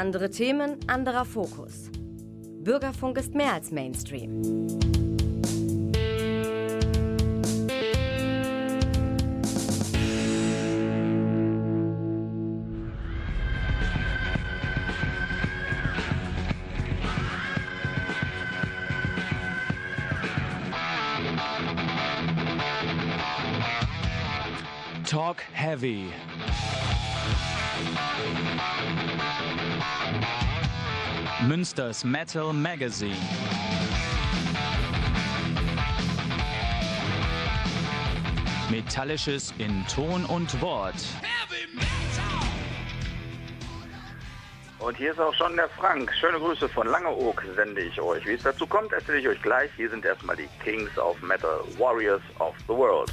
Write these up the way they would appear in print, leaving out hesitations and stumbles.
Andere Themen, anderer Fokus. Bürgerfunk ist mehr als Mainstream. Talk Heavy. Münsters Metal Magazine. Metallisches in Ton und Wort. Und hier ist auch schon der Frank. Schöne Grüße von Langeoog sende ich euch. Wie es dazu kommt, erzähle ich euch gleich. Hier sind erstmal die Kings of Metal, Warriors of the World.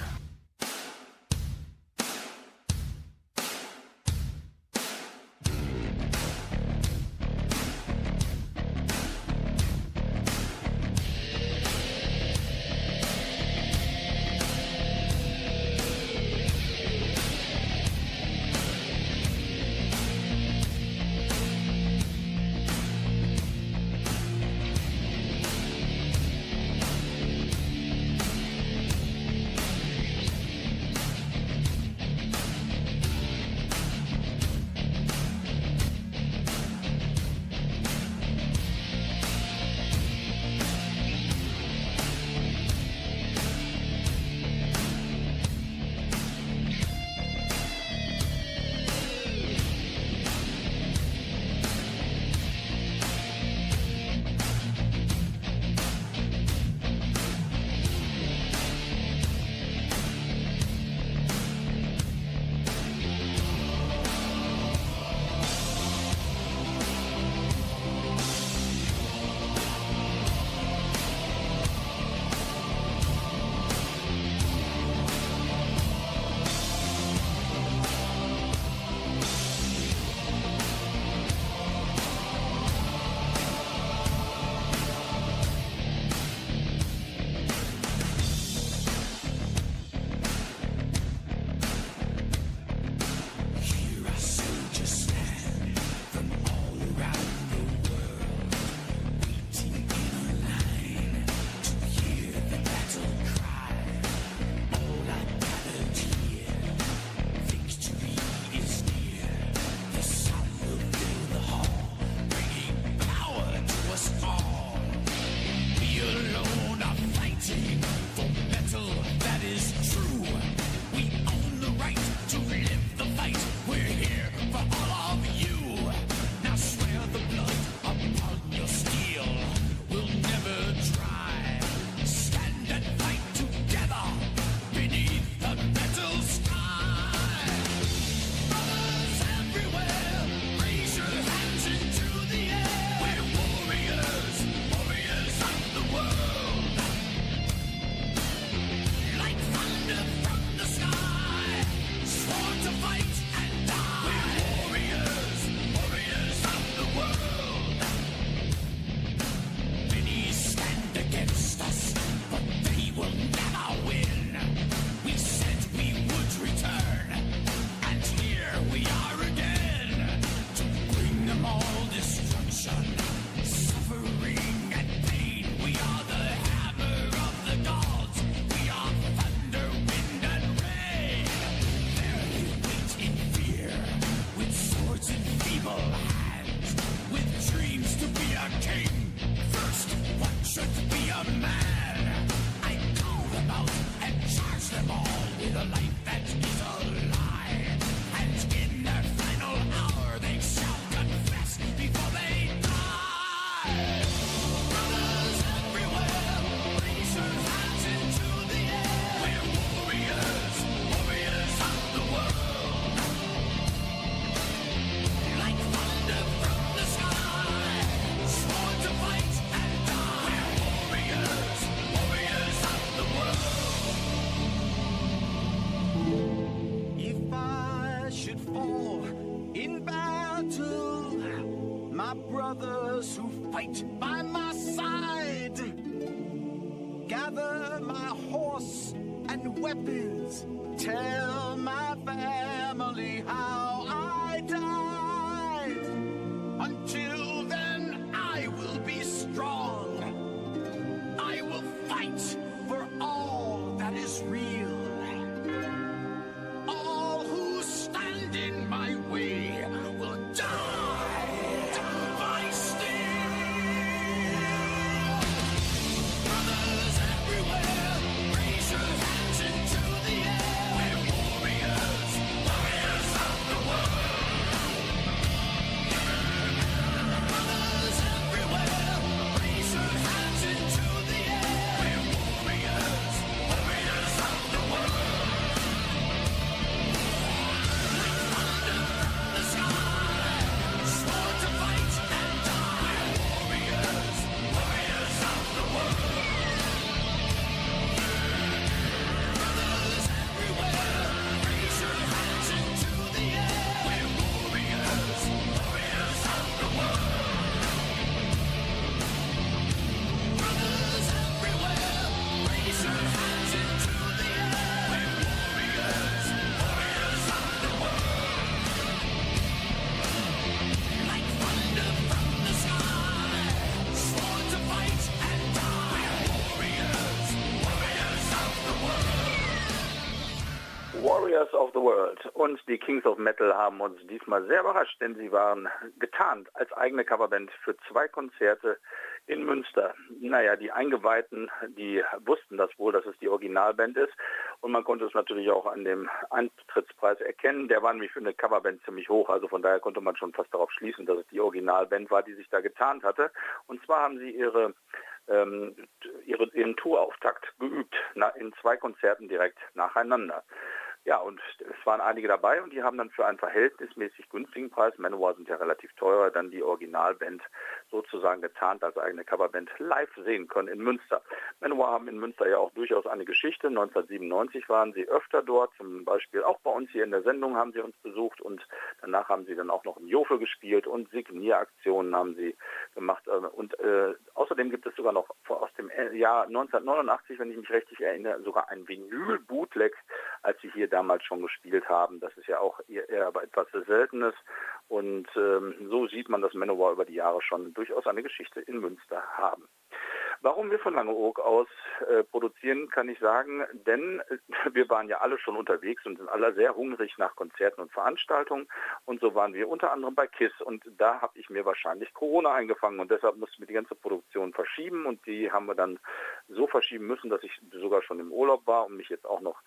World und die Kings of Metal haben uns diesmal sehr überrascht, denn sie waren getarnt als eigene Coverband für 2 Konzerte in Münster. Naja, die Eingeweihten, die wussten das wohl, dass es die Originalband ist, und man konnte es natürlich auch an dem Eintrittspreis erkennen. Der war nämlich für eine Coverband ziemlich hoch, also von daher konnte man schon fast darauf schließen, dass es die Originalband war, die sich da getarnt hatte. Und zwar haben sie ihren Tourauftakt geübt, in 2 Konzerten direkt nacheinander. Ja, und es waren einige dabei und die haben dann für einen verhältnismäßig günstigen Preis, Manowar sind ja relativ teurer, dann die Originalband sozusagen getarnt als eigene Coverband live sehen können in Münster. Manowar haben in Münster ja auch durchaus eine Geschichte. 1997 waren sie öfter dort, zum Beispiel auch bei uns hier in der Sendung haben sie uns besucht, und danach haben sie dann auch noch im Jovel gespielt und Signieraktionen haben sie gemacht. Und außerdem gibt es sogar noch aus dem Jahr 1989, wenn ich mich richtig erinnere, sogar ein Vinyl-Bootleg, als sie hier damals schon gespielt haben. Das ist ja auch eher etwas Seltenes. Und so sieht man, dass Manowar über die Jahre schon durchaus eine Geschichte in Münster haben. Warum wir von Langeoog aus produzieren, kann ich sagen, denn wir waren ja alle schon unterwegs und sind alle sehr hungrig nach Konzerten und Veranstaltungen, und so waren wir unter anderem bei Kiss, und da habe ich mir wahrscheinlich Corona eingefangen und deshalb mussten wir die ganze Produktion verschieben, und die haben wir dann so verschieben müssen, dass ich sogar schon im Urlaub war und mich jetzt auch noch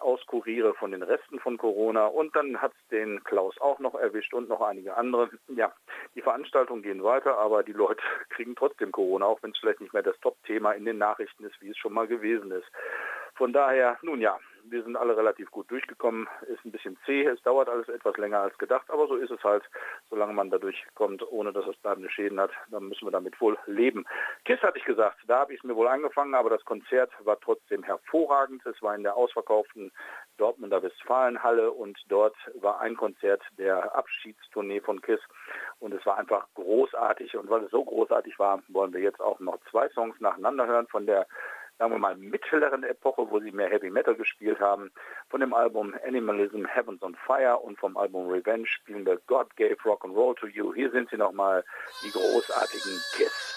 auskuriere von den Resten von Corona, und dann hat es den Klaus auch noch erwischt und noch einige andere. Ja, die Veranstaltungen gehen weiter, aber die Leute kriegen trotzdem Corona, auch wenn es vielleicht nicht mehr das Top-Thema in den Nachrichten ist, wie es schon mal gewesen ist. Von daher, nun ja, wir sind alle relativ gut durchgekommen, ist ein bisschen zäh, es dauert alles etwas länger als gedacht, aber so ist es halt, solange man da durchkommt, ohne dass es bleibende Schäden hat, dann müssen wir damit wohl leben. Kiss hatte ich gesagt, da habe ich es mir wohl angefangen, aber das Konzert war trotzdem hervorragend, es war in der ausverkauften Dortmunder Westfalenhalle, und dort war ein Konzert der Abschiedstournee von Kiss, und es war einfach großartig, und weil es so großartig war, wollen wir jetzt auch noch 2 Songs nacheinander hören von der, sagen wir mal, mittleren Epoche, wo sie mehr Heavy Metal gespielt haben. Von dem Album Animalism, Heaven on Fire, und vom Album Revenge spielen wir God Gave Rock and Roll to You. Hier sind sie nochmal, die großartigen Kiss.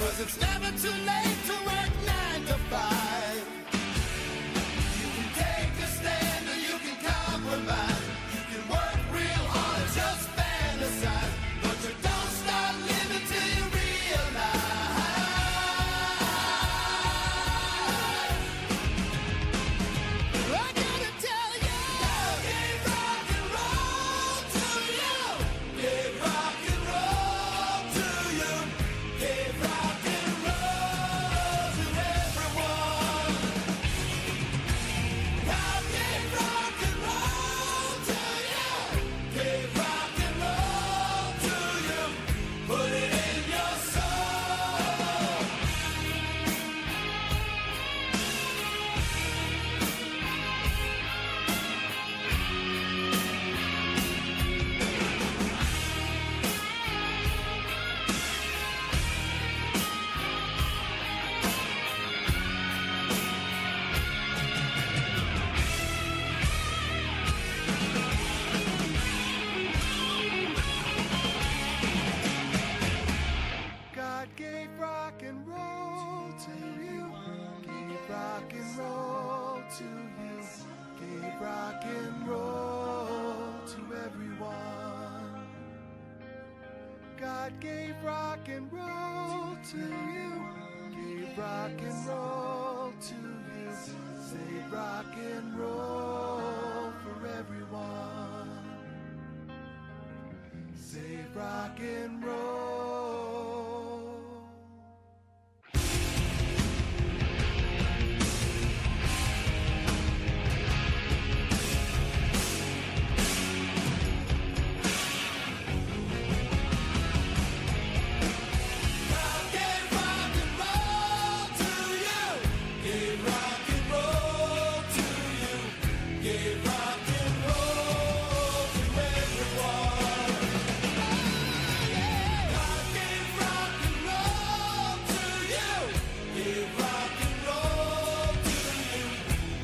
'Cause it's never too late to work 9 to 5. You can take a stand or you can compromise. You can work real hard, just fantasize. But you don't start living till you realize. I gotta tell you, God gave rock and roll to you. Gave rock and roll to you. Gave rock and roll to everyone. God gave rock and roll to you. Gave rock and roll to you. Put it in your soul. God gave rock and roll to you. Gave rock and roll to you. Gave rock and roll to everyone. God gave rock and roll to you. Gave rock and roll to you. Save rock and roll for everyone. Save rock and roll. God gave rock and roll to you. Gave rock and roll to you. Gave rock and roll to everyone. God gave rock and roll to you. Gave rock and roll to you.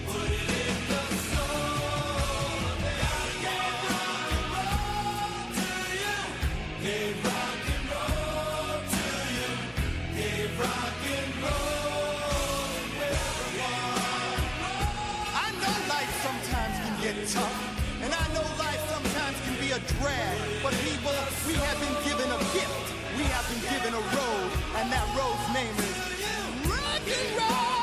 Put it in the soul of everyone. God gave rock and roll to you. Gave rock and roll to you. Gave rock and roll to everyone. I know life sometimes can get tough, and I know life sometimes can be a drag, but we have been given a gift, we have been given a road, and that road's name is rock and roll.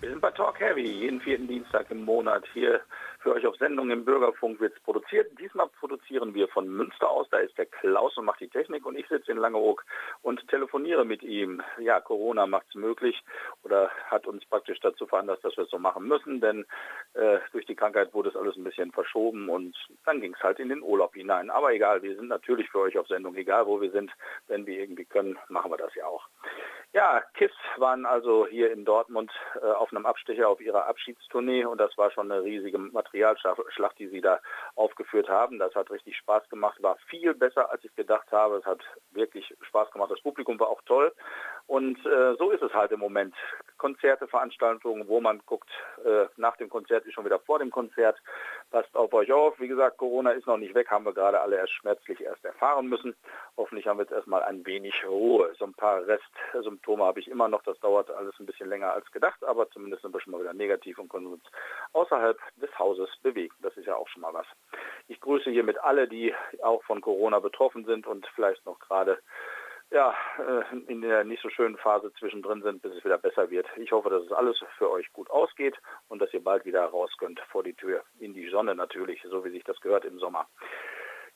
Wir sind bei Talk Heavy, jeden vierten Dienstag im Monat hier für euch auf Sendung. Im Bürgerfunk wird es produziert. Diesmal produzieren wir von Münster aus, da ist der Klaus und macht die Technik und ich sitze in Langeoog und telefoniere mit ihm. Ja, Corona macht es möglich oder hat uns praktisch dazu veranlasst, dass wir es so machen müssen, denn durch die Krankheit wurde es alles ein bisschen verschoben und dann ging es halt in den Urlaub hinein. Aber egal, wir sind natürlich für euch auf Sendung, egal wo wir sind, wenn wir irgendwie können, machen wir das ja auch. Ja, Kiss waren also hier in Dortmund auf einem Abstecher auf ihrer Abschiedstournee und das war schon eine riesige Materialschlacht, die sie da aufgeführt haben. Das hat richtig Spaß gemacht, war viel besser, als ich gedacht habe. Es hat wirklich Spaß gemacht, das Publikum war auch toll und so ist es halt im Moment. Konzerte, Veranstaltungen, wo man guckt, nach dem Konzert ist schon wieder vor dem Konzert. Passt auf euch auf. Wie gesagt, Corona ist noch nicht weg, haben wir gerade alle erst schmerzlich erfahren müssen. Hoffentlich haben wir jetzt erstmal ein wenig Ruhe. So ein paar Restsymptome habe ich immer noch, das dauert alles ein bisschen länger als gedacht, aber zumindest sind wir schon mal wieder negativ und können uns außerhalb des Hauses bewegen. Das ist ja auch schon mal was. Ich grüße hiermit alle, die auch von Corona betroffen sind und vielleicht noch gerade ja, in der nicht so schönen Phase zwischendrin sind, bis es wieder besser wird. Ich hoffe, dass es alles für euch gut ausgeht und dass ihr bald wieder raus könnt vor die Tür, in die Sonne natürlich, so wie sich das gehört im Sommer.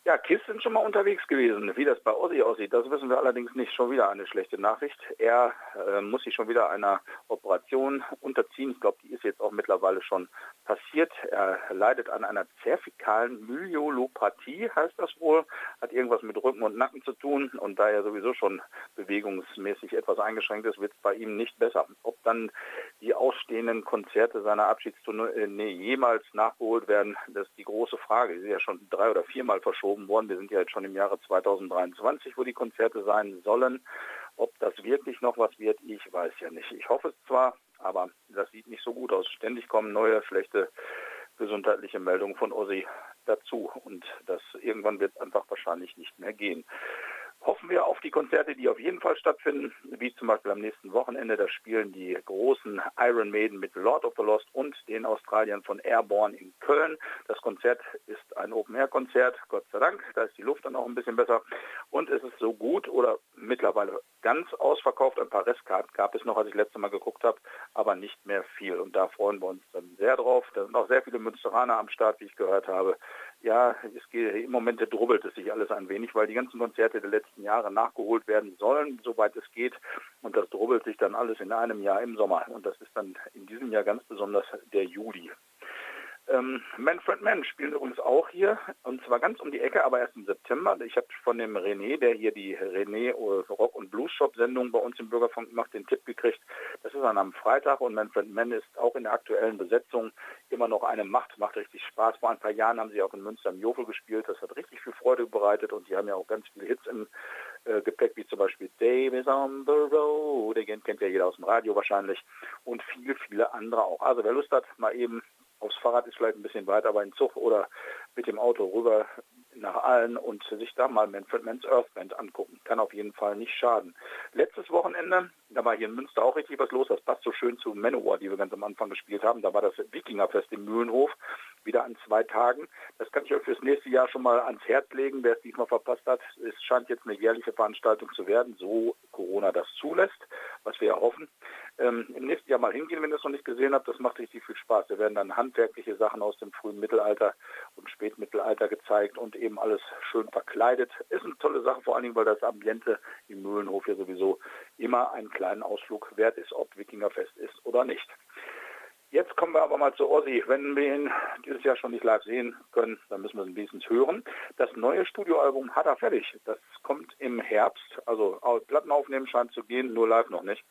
Ja, Kiss sind schon mal unterwegs gewesen. Wie das bei Ozzy aussieht, das wissen wir allerdings nicht. Schon wieder eine schlechte Nachricht. Er muss sich schon wieder einer Operation unterziehen. Ich glaube, die ist jetzt auch mittlerweile schon passiert. Er leidet an einer zervikalen Myolopathie, heißt das wohl. Hat irgendwas mit Rücken und Nacken zu tun. Und da er sowieso schon bewegungsmäßig etwas eingeschränkt ist, wird es bei ihm nicht besser. Ob dann die ausstehenden Konzerte seiner Abschiedstournee jemals nachgeholt werden, das ist die große Frage. Die sind ja schon 3 oder 4-mal verschoben. verschoben worden. Wir sind ja jetzt schon im Jahre 2023, wo die Konzerte sein sollen. Ob das wirklich noch was wird, ich weiß ja nicht. Ich hoffe es zwar, aber das sieht nicht so gut aus. Ständig kommen neue, schlechte gesundheitliche Meldungen von Ozzy dazu. Und das irgendwann wird einfach wahrscheinlich nicht mehr gehen. Hoffen wir auf die Konzerte, die auf jeden Fall stattfinden, wie zum Beispiel am nächsten Wochenende. Da spielen die großen Iron Maiden mit Lord of the Lost und den Australiern von Airborne in Köln. Das Konzert ist ein Open-Air-Konzert, Gott sei Dank. Da ist die Luft dann auch ein bisschen besser. Und es ist so gut oder mittlerweile ganz ausverkauft. Ein paar Restkarten gab es noch, als ich letztes Mal geguckt habe, aber nicht mehr viel. Und da freuen wir uns dann sehr drauf. Da sind auch sehr viele Münsteraner am Start, wie ich gehört habe. Ja, im Moment drubbelt es sich alles ein wenig, weil die ganzen Konzerte der letzten Jahre nachgeholt werden sollen, soweit es geht. Und das drubbelt sich dann alles in einem Jahr im Sommer. Und das ist dann in diesem Jahr ganz besonders der Juli. Manfred Mann spielt übrigens auch hier, und zwar ganz um die Ecke, aber erst im September. Ich habe von dem René, der hier die René Rock- und Blues-Shop-Sendung bei uns im Bürgerfunk macht, den Tipp gekriegt. Das ist dann am Freitag, und Manfred Mann ist auch in der aktuellen Besetzung immer noch eine Macht. Macht richtig Spaß. Vor ein paar Jahren haben sie auch in Münster im Jovel gespielt. Das hat richtig viel Freude bereitet, und die haben ja auch ganz viele Hits im Gepäck, wie zum Beispiel Davis on the Road. Den kennt ja jeder aus dem Radio wahrscheinlich, und viele andere auch. Also wer Lust hat, mal eben aufs Fahrrad ist vielleicht ein bisschen weit, aber in Zug oder mit dem Auto rüber nach Aalen und sich da mal Manfred Mann's Earth Band angucken. Kann auf jeden Fall nicht schaden. Letztes Wochenende, da war hier in Münster auch richtig was los. Das passt so schön zu Manowar, die wir ganz am Anfang gespielt haben. Da war das Wikingerfest im Mühlenhof, wieder an 2 Tagen. Das kann ich euch fürs nächste Jahr schon mal ans Herz legen, wer es diesmal verpasst hat. Es scheint jetzt eine jährliche Veranstaltung zu werden, so Corona das zulässt, was wir ja hoffen. Im nächsten Jahr mal hingehen, wenn ihr es noch nicht gesehen habt. Das macht richtig viel Spaß. Da werden dann handwerkliche Sachen aus dem frühen Mittelalter und Spätmittelalter gezeigt und eben alles schön verkleidet. Ist eine tolle Sache, vor allen Dingen, weil das Ambiente im Mühlenhof hier sowieso immer einen kleinen Ausflug wert ist, ob Wikingerfest ist oder nicht. Jetzt kommen wir aber mal zu Ozzy. Wenn wir ihn dieses Jahr schon nicht live sehen können, dann müssen wir es wenigstens hören. Das neue Studioalbum hat er fertig. Das kommt im Herbst. Also Platten aufnehmen scheint zu gehen, nur live noch nicht.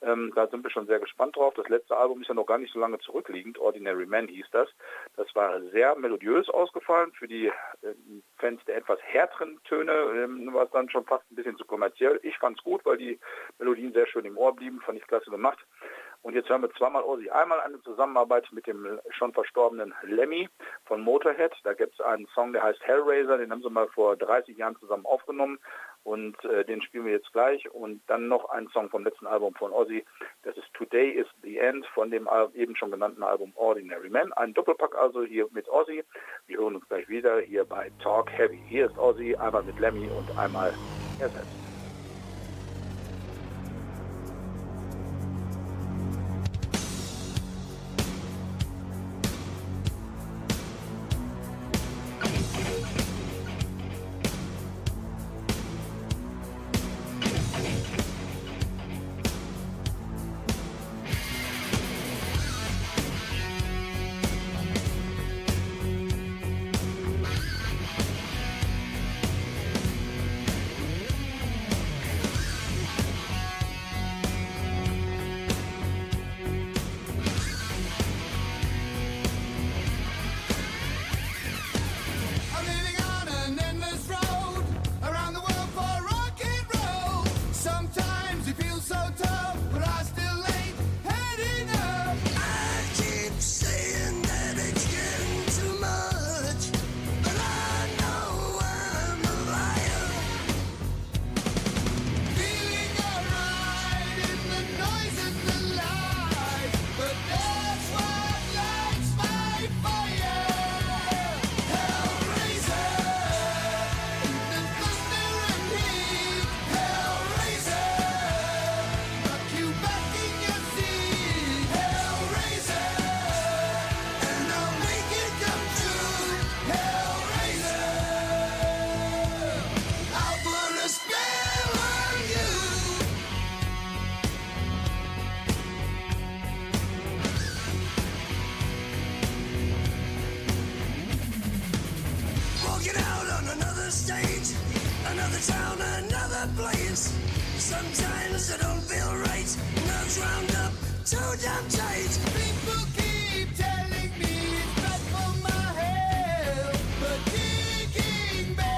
Da sind wir schon sehr gespannt drauf. Das letzte Album ist ja noch gar nicht so lange zurückliegend. Ordinary Man hieß das. Das war sehr melodiös ausgefallen. Für die Fans der etwas härteren Töne war es dann schon fast ein bisschen zu kommerziell. Ich fand es gut, weil die Melodien sehr schön im Ohr blieben. Fand ich klasse gemacht. Und jetzt hören wir zweimal Ozzy. Einmal eine Zusammenarbeit mit dem schon verstorbenen Lemmy von Motorhead. Da gibt es einen Song, der heißt Hellraiser. Den haben sie mal vor 30 Jahren zusammen aufgenommen. Und den spielen wir jetzt gleich. Und dann noch ein Song vom letzten Album von Ozzy. Das ist Today is the End von dem eben schon genannten Album Ordinary Man. Ein Doppelpack also hier mit Ozzy. Wir hören uns gleich wieder hier bei Talk Heavy. Hier ist Ozzy, einmal mit Lemmy und einmal er selbst. Keep telling me it's bad for my health, but digging back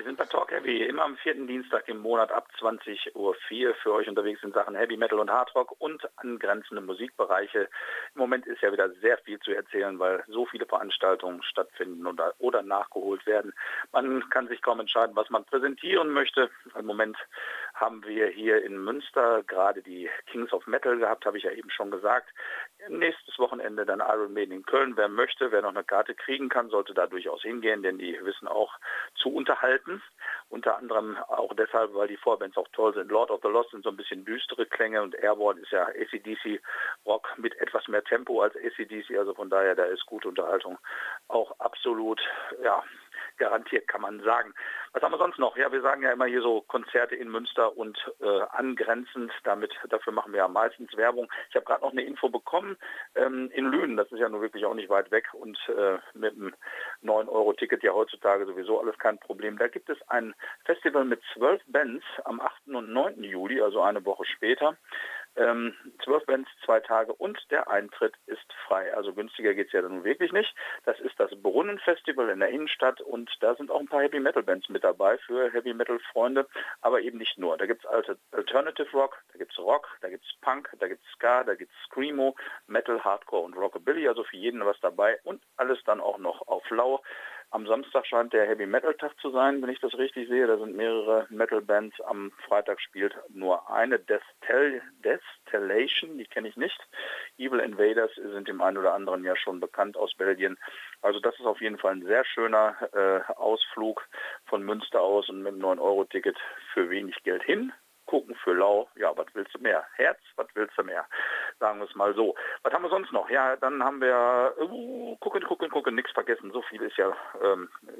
Wir sind bei Talk Heavy, immer am vierten Dienstag im Monat ab 20.04 Uhr für euch unterwegs in Sachen Heavy Metal und Hard Rock und angrenzende Musikbereiche. Im Moment ist ja wieder sehr viel zu erzählen, weil so viele Veranstaltungen stattfinden oder nachgeholt werden. Man kann sich kaum entscheiden, was man präsentieren möchte. Im Moment haben wir hier in Münster gerade die Kings of Metal gehabt, habe ich ja eben schon gesagt. Nächstes Wochenende dann Iron Maiden in Köln. Wer möchte, wer noch eine Karte kriegen kann, sollte da durchaus hingehen, denn die wissen auch zu unterhalten. Unter anderem auch deshalb, weil die Vorbands auch toll sind. Lord of the Lost sind so ein bisschen düstere Klänge und Airborne ist ja AC/DC-Rock mit etwas mehr Tempo als AC/DC. Also von daher, da ist gute Unterhaltung auch absolut, ja, garantiert, kann man sagen. Was haben wir sonst noch? Ja, wir sagen ja immer hier so Konzerte in Münster und angrenzend, dafür machen wir ja meistens Werbung. Ich habe gerade noch eine Info bekommen, in Lünen, das ist ja nun wirklich auch nicht weit weg und mit einem 9-Euro-Ticket ja heutzutage sowieso alles kein Problem. Da gibt es ein Festival mit 12 Bands am 8. und 9. Juli, also eine Woche später. 12 Bands, 2 Tage und der Eintritt ist frei. Also günstiger geht es ja nun wirklich nicht. Das ist das Brunnenfestival in der Innenstadt und da sind auch ein paar Heavy-Metal-Bands mit dabei für Heavy-Metal-Freunde, aber eben nicht nur. Da gibt es Alternative Rock, da gibt es Rock, da gibt es Punk, da gibt es Ska, da gibt es Screamo, Metal, Hardcore und Rockabilly, also für jeden was dabei und alles dann auch noch auf Lau. Am Samstag scheint der Heavy-Metal-Tag zu sein, wenn ich das richtig sehe. Da sind mehrere Metal-Bands. Am Freitag spielt nur eine, Destellation, die kenne ich nicht. Evil Invaders sind dem einen oder anderen ja schon bekannt aus Belgien. Also das ist auf jeden Fall ein sehr schöner Ausflug von Münster aus und mit einem 9-Euro-Ticket für wenig Geld hin. Gucken für lau, ja, was willst du mehr? Herz, was willst du mehr? Sagen wir es mal so. Was haben wir sonst noch? Ja, dann haben wir, gucken, nichts vergessen. So viel ist ja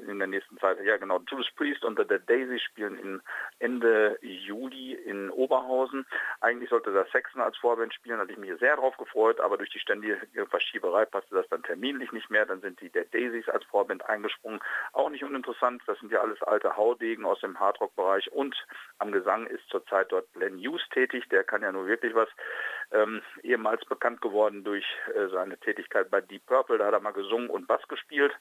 in der nächsten Zeit. Ja, genau, Judas Priest und The Dead Daisies spielen Ende Juli in Oberhausen. Eigentlich sollte das Saxon als Vorband spielen, hatte ich mich sehr drauf gefreut, aber durch die ständige Verschieberei passte das dann terminlich nicht mehr. Dann sind die Dead Daisies als Vorband eingesprungen. Auch nicht uninteressant, das sind ja alles alte Haudegen aus dem Hardrock-Bereich und am Gesang ist zurzeit dort Glenn Hughes tätig, der kann ja nur wirklich was, ehemals bekannt geworden durch seine Tätigkeit bei Deep Purple, da hat er mal gesungen und Bass gespielt,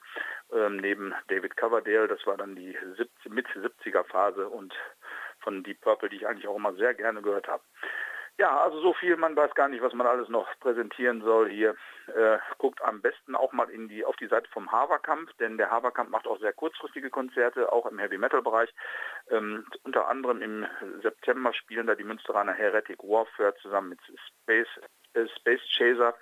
neben David Coverdale, das war dann die Mit-70er-Phase und von Deep Purple, die ich eigentlich auch immer sehr gerne gehört habe. Ja, also so viel, man weiß gar nicht, was man alles noch präsentieren soll hier. Guckt am besten auch mal auf die Seite vom Haverkamp, denn der Haverkamp macht auch sehr kurzfristige Konzerte, auch im Heavy-Metal-Bereich. Unter anderem im September spielen da die Münsteraner Heretic Warfare zusammen mit Space Chaser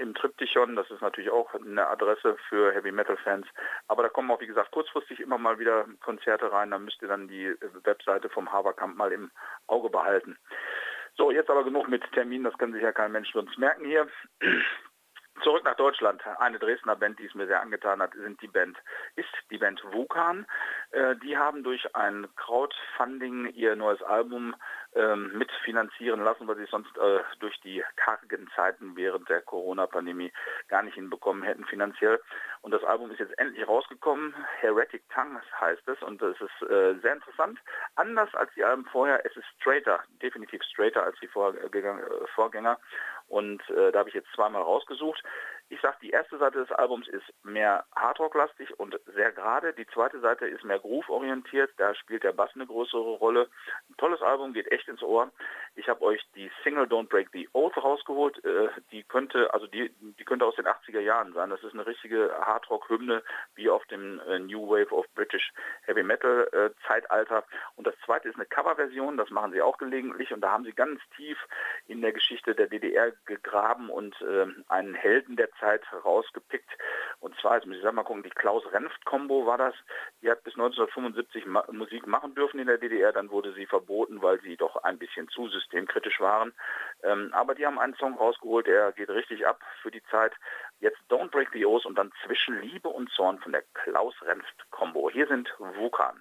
im Triptychon. Das ist natürlich auch eine Adresse für Heavy-Metal-Fans. Aber da kommen auch, wie gesagt, kurzfristig immer mal wieder Konzerte rein. Da müsst ihr dann die Webseite vom Haverkamp mal im Auge behalten. So, jetzt aber genug mit Terminen, das kann sich ja kein Mensch sonst merken hier. Zurück nach Deutschland. Eine Dresdner Band, die es mir sehr angetan hat, ist die Band Vukan. Die haben durch ein Crowdfunding ihr neues Album mitfinanzieren lassen, weil sie es sonst durch die kargen Zeiten während der Corona-Pandemie gar nicht hinbekommen hätten finanziell. Und das Album ist jetzt endlich rausgekommen. Heretic Tongues heißt es und es ist sehr interessant. Anders als die Alben vorher, es ist straighter, definitiv straighter als die Vorgänger. Und da habe ich jetzt zweimal rausgesucht. Ich sage, die erste Seite des Albums ist mehr Hardrock-lastig und sehr gerade. Die zweite Seite ist mehr Groove-orientiert. Da spielt der Bass eine größere Rolle. Ein tolles Album, geht echt ins Ohr. Ich habe euch die Single Don't Break the Oath rausgeholt. Die könnte aus den 80er Jahren sein. Das ist eine richtige Hardrock-Hymne, wie auf dem New Wave of British Heavy Metal Zeitalter. Und das zweite ist eine Coverversion. Das machen sie auch gelegentlich. Und da haben sie ganz tief in der Geschichte der DDR gegraben und einen Helden der Zeit rausgepickt. Und zwar, jetzt muss ich mal gucken, die Klaus-Renft-Kombo war das. Die hat bis 1975 Musik machen dürfen in der DDR. Dann wurde sie verboten, weil sie doch ein bisschen zu systemkritisch waren. Aber die haben einen Song rausgeholt, der geht richtig ab für die Zeit. Jetzt Don't Break the Oath und dann Zwischen Liebe und Zorn von der Klaus-Renft-Kombo. Hier sind Vukan.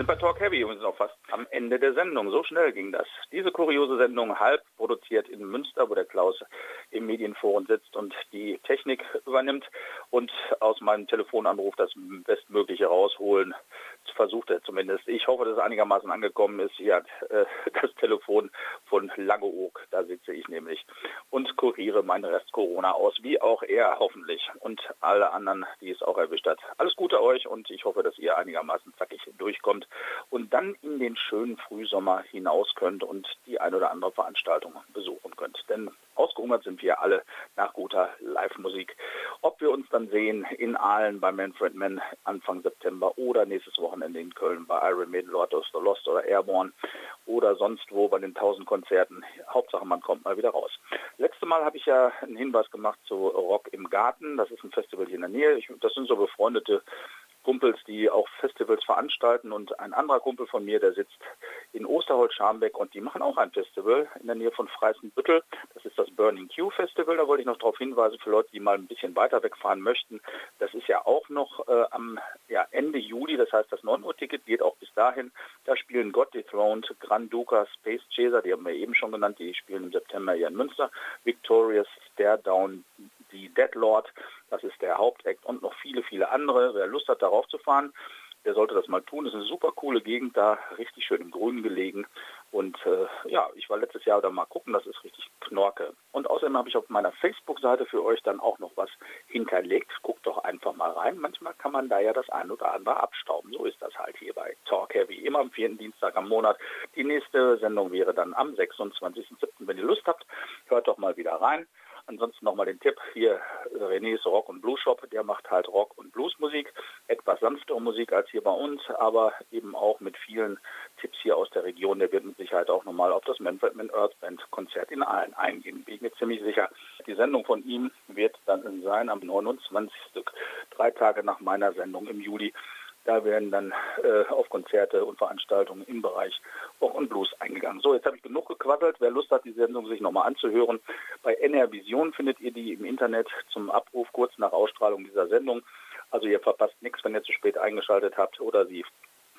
sind bei Talk Heavy und sind auch fast am Ende der Sendung. So schnell ging das. Diese kuriose Sendung halb produziert in Münster, wo der Klaus im Medienforum sitzt und die Technik übernimmt und aus meinem Telefonanruf das Bestmögliche rausholen versucht er zumindest. Ich hoffe, dass es einigermaßen angekommen ist. Hier hat das Telefon von Langeoog, da sitze ich nämlich und kuriere meinen Rest Corona aus, wie auch er hoffentlich und alle anderen, die es auch erwischt hat. Alles Gute euch und ich hoffe, dass ihr einigermaßen zackig durchkommt und dann in den schönen Frühsommer hinaus könnt und die ein oder andere Veranstaltung besuchen könnt. Denn ausgehungert sind wir alle nach guter Live-Musik. Ob wir uns dann sehen in Aalen bei Manfred Mann Anfang September oder nächstes Wochenende in Köln bei Iron Maiden, Lord of the Lost oder Airborne oder sonst wo bei den 1000 Konzerten. Hauptsache, man kommt mal wieder raus. Letztes Mal habe ich ja einen Hinweis gemacht zu Rock im Garten. Das ist ein Festival hier in der Nähe. Das sind so befreundete Kumpels, die auch Festivals veranstalten, und ein anderer Kumpel von mir, der sitzt in Osterholz-Scharmbeck und die machen auch ein Festival in der Nähe von Freißenbüttel. Das ist das Burning Q Festival, da wollte ich noch darauf hinweisen, für Leute, die mal ein bisschen weiter wegfahren möchten. Das ist ja auch noch Ende Juli, das heißt, das 9-Uhr-Ticket geht auch bis dahin. Da spielen God Dethroned, Grand Duca, Space Chaser, die haben wir eben schon genannt, die spielen im September hier in Münster, Victorious, Stare Down, die Dead Lord, das ist der Hauptakt, und noch viele, viele andere. Wer Lust hat, darauf zu fahren, der sollte das mal tun. Das ist eine super coole Gegend da, richtig schön im Grünen gelegen. Und ich war letztes Jahr da mal gucken, das ist richtig Knorke. Und außerdem habe ich auf meiner Facebook-Seite für euch dann auch noch was hinterlegt. Guckt doch einfach mal rein. Manchmal kann man da ja das ein oder andere abstauben. So ist das halt hier bei Talk Heavy. Immer am 4. Dienstag am Monat. Die nächste Sendung wäre dann am 26.07. Wenn ihr Lust habt, hört doch mal wieder rein. Ansonsten nochmal den Tipp, hier René's Rock und Blues Shop, der macht halt Rock- und Bluesmusik, etwas sanftere Musik als hier bei uns, aber eben auch mit vielen Tipps hier aus der Region. Der wird mit Sicherheit auch nochmal auf das Manfred Mann's Earth Band Konzert in Aalen eingehen, bin ich mir ziemlich sicher. Die Sendung von ihm wird dann sein am 29. 3 Tage nach meiner Sendung im Juli. Da werden dann auf Konzerte und Veranstaltungen im Bereich Rock und Blues eingegangen. So, jetzt habe ich genug gequasselt. Wer Lust hat, die Sendung sich nochmal anzuhören, bei NR Vision findet ihr die im Internet zum Abruf kurz nach Ausstrahlung dieser Sendung. Also ihr verpasst nichts, wenn ihr zu spät eingeschaltet habt oder sie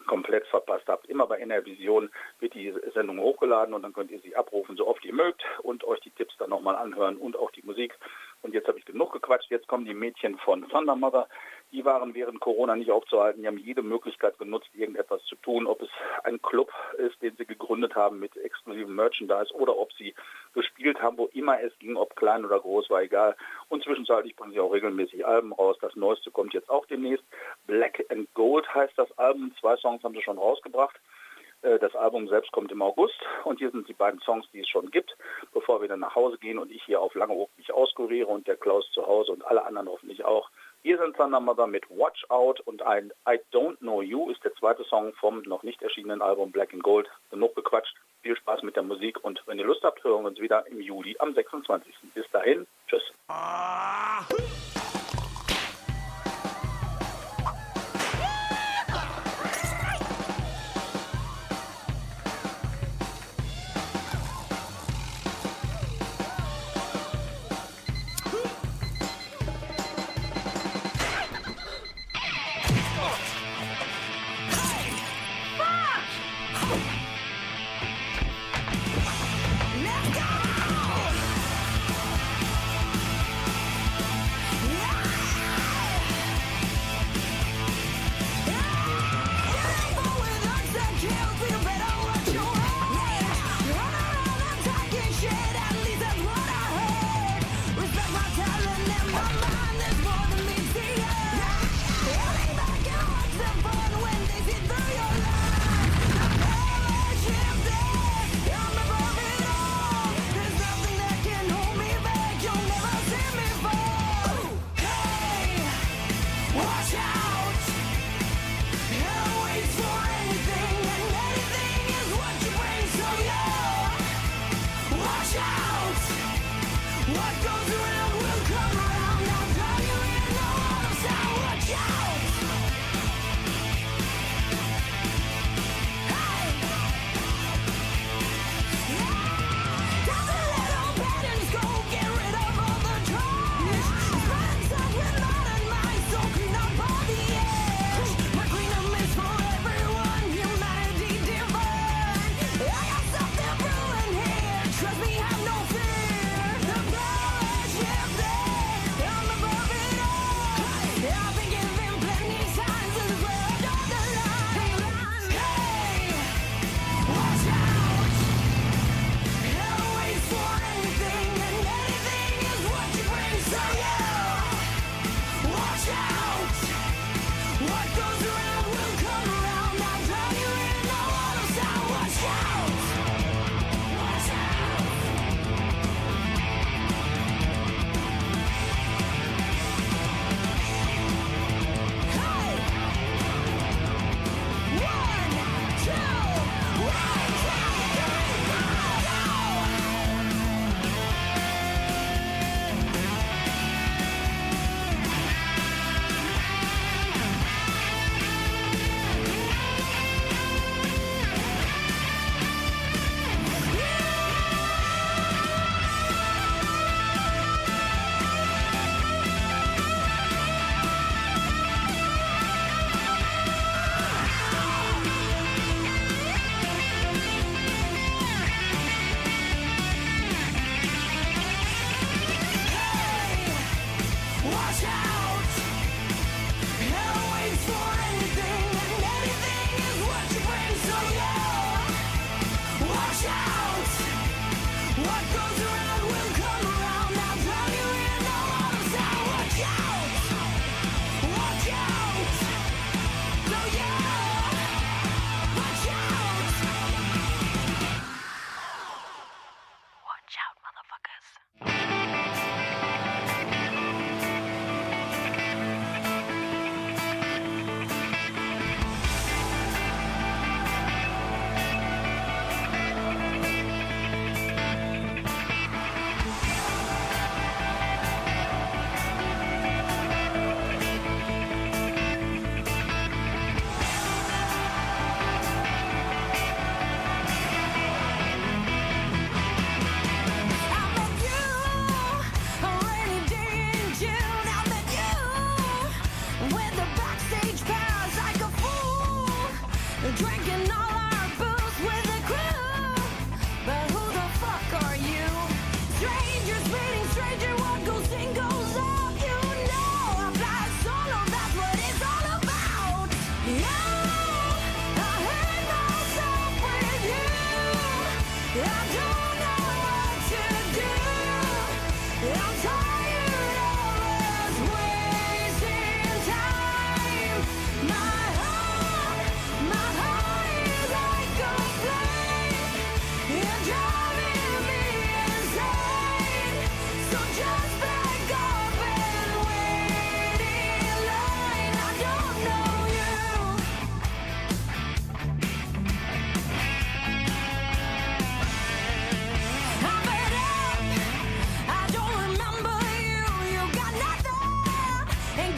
komplett verpasst habt. Immer bei NR Vision wird die Sendung hochgeladen und dann könnt ihr sie abrufen, so oft ihr mögt, und euch die Tipps dann nochmal anhören und auch die Musik. Und jetzt habe ich genug gequatscht. Jetzt kommen die Mädchen von Thundermother. Die waren während Corona nicht aufzuhalten. Die haben jede Möglichkeit genutzt, irgendetwas zu tun. Ob es ein Club ist, den sie gegründet haben mit exklusivem Merchandise, oder ob sie gespielt haben, wo immer es ging, ob klein oder groß, war egal. Und zwischenzeitlich bringen sie auch regelmäßig Alben raus. Das Neueste kommt jetzt auch demnächst. Black and Gold heißt das Album. 2 Songs haben sie schon rausgebracht. Das Album selbst kommt im August und hier sind die beiden Songs, die es schon gibt, bevor wir dann nach Hause gehen und ich hier auf Langeoog mich auskuriere und der Klaus zu Hause und alle anderen hoffentlich auch. Hier sind Thundermother mit Watch Out und ein I Don't Know You ist der 2. Song vom noch nicht erschienenen Album Black and Gold. Genug gequatscht, viel Spaß mit der Musik und wenn ihr Lust habt, hören wir uns wieder im Juli am 26. Bis dahin, tschüss.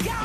Yeah.